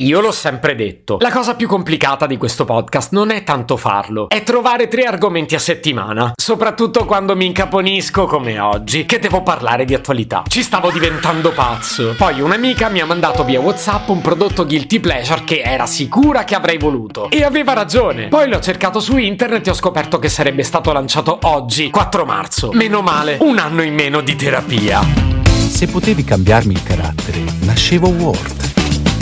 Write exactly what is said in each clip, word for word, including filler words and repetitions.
Io l'ho sempre detto, la cosa più complicata di questo podcast non è tanto farlo, è trovare tre argomenti a settimana, soprattutto quando mi incaponisco come oggi, che devo parlare di attualità. Ci stavo diventando pazzo. Poi un'amica mi ha mandato via WhatsApp un prodotto guilty pleasure che era sicura che avrei voluto. E aveva ragione. Poi l'ho cercato su internet e ho scoperto che sarebbe stato lanciato oggi, quattro marzo. Meno male, un anno in meno di terapia. Se potevi cambiarmi il carattere, nascevo Word.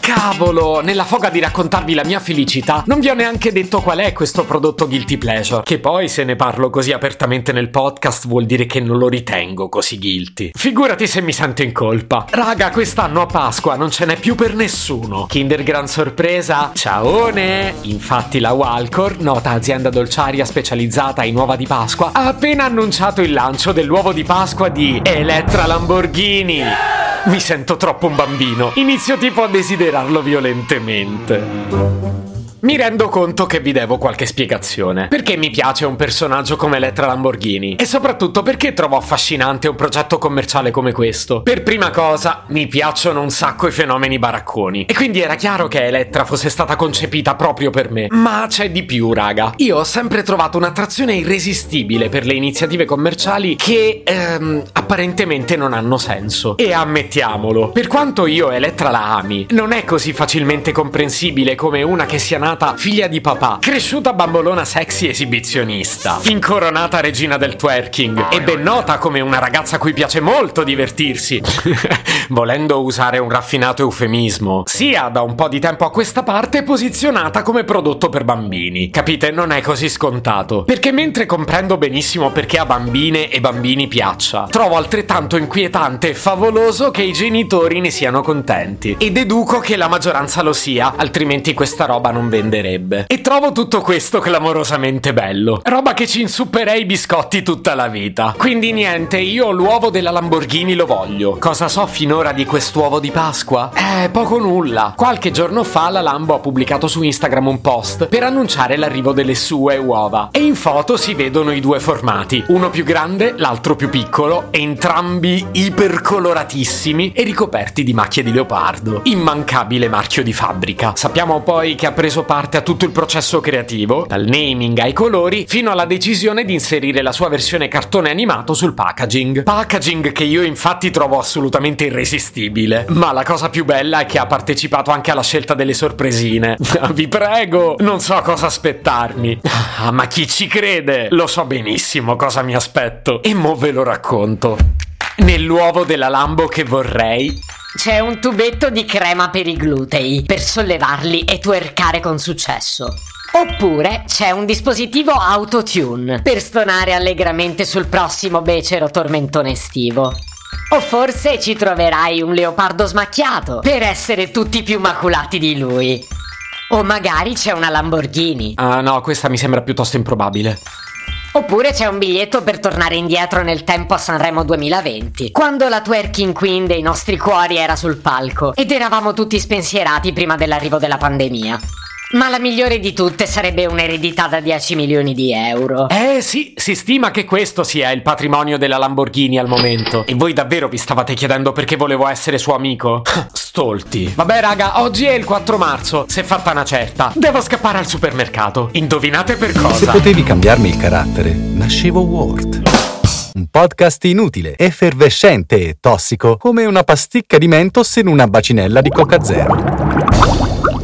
Cavolo, nella foga di raccontarvi la mia felicità non vi ho neanche detto qual è questo prodotto guilty pleasure, che poi se ne parlo così apertamente nel podcast vuol dire che non lo ritengo così guilty. Figurati se mi sento in colpa. Raga, quest'anno a Pasqua non ce n'è più per nessuno. Kinder Gran Sorpresa, ciaone! Infatti la Walcor, nota azienda dolciaria specializzata in uova di Pasqua, ha appena annunciato il lancio dell'uovo di Pasqua di Elettra Lamborghini. Mi sento troppo un bambino. Inizio tipo a desiderarlo violentemente. Mi rendo conto che vi devo qualche spiegazione. Perché mi piace un personaggio come Elettra Lamborghini? E soprattutto perché trovo affascinante un progetto commerciale come questo? Per prima cosa, mi piacciono un sacco i fenomeni baracconi. E quindi era chiaro che Elettra fosse stata concepita proprio per me. Ma c'è di più, raga. Io ho sempre trovato un'attrazione irresistibile per le iniziative commerciali che, ehm, apparentemente non hanno senso. E ammettiamolo, per quanto io Elettra la ami, non è così facilmente comprensibile come una che sia nata figlia di papà, cresciuta bambolona sexy esibizionista, incoronata regina del twerking e ben nota come una ragazza a cui piace molto divertirsi volendo usare un raffinato eufemismo, sia da un po' di tempo a questa parte posizionata come prodotto per bambini. Capite? Non è così scontato, perché mentre comprendo benissimo perché a bambine e bambini piaccia, trovo altrettanto inquietante e favoloso che i genitori ne siano contenti, e deduco che la maggioranza lo sia, altrimenti questa roba non venderebbe. E trovo tutto questo clamorosamente bello, roba che ci insupperei i biscotti tutta la vita. Quindi niente, io l'uovo della Lamborghini lo voglio. Cosa so finora di quest'uovo di Pasqua? Eh, poco nulla. Qualche giorno fa la Lambo ha pubblicato su Instagram un post per annunciare l'arrivo delle sue uova, e in foto si vedono i due formati, uno più grande, l'altro più piccolo, entrambi ipercoloratissimi e ricoperti di macchie di leopardo. Immancabile marchio di fabbrica. Sappiamo poi che ha preso parte a tutto il processo creativo, dal naming ai colori, fino alla decisione di inserire la sua versione cartone animato sul packaging. Packaging che io infatti trovo assolutamente irresistibile. Ma la cosa più bella è che ha partecipato anche alla scelta delle sorpresine. Vi prego, non so cosa aspettarmi. Ah, ma chi ci crede? Lo so benissimo cosa mi aspetto. E mo ve lo racconto. Nell'uovo della Lambo che vorrei c'è un tubetto di crema per i glutei, per sollevarli e twerkare con successo. Oppure c'è un dispositivo autotune, per stonare allegramente sul prossimo becero tormentone estivo. O forse ci troverai un leopardo smacchiato, per essere tutti più maculati di lui. O magari c'è una Lamborghini. Ah no, questa mi sembra piuttosto improbabile. Oppure c'è un biglietto per tornare indietro nel tempo a Sanremo duemilaventi, quando la twerking queen dei nostri cuori era sul palco ed eravamo tutti spensierati prima dell'arrivo della pandemia. Ma la migliore di tutte sarebbe un'eredità da dieci milioni di euro. Eh sì, si stima che questo sia il patrimonio della Lamborghini al momento. E voi davvero vi stavate chiedendo perché volevo essere suo amico? Stolti. Vabbè raga, oggi è il quattro marzo, si è fatta una certa. Devo scappare al supermercato. Indovinate per cosa? Se potevi cambiarmi il carattere, nascevo Word. Un podcast inutile, effervescente e tossico, come una pasticca di Mentos in una bacinella di Coca Zero.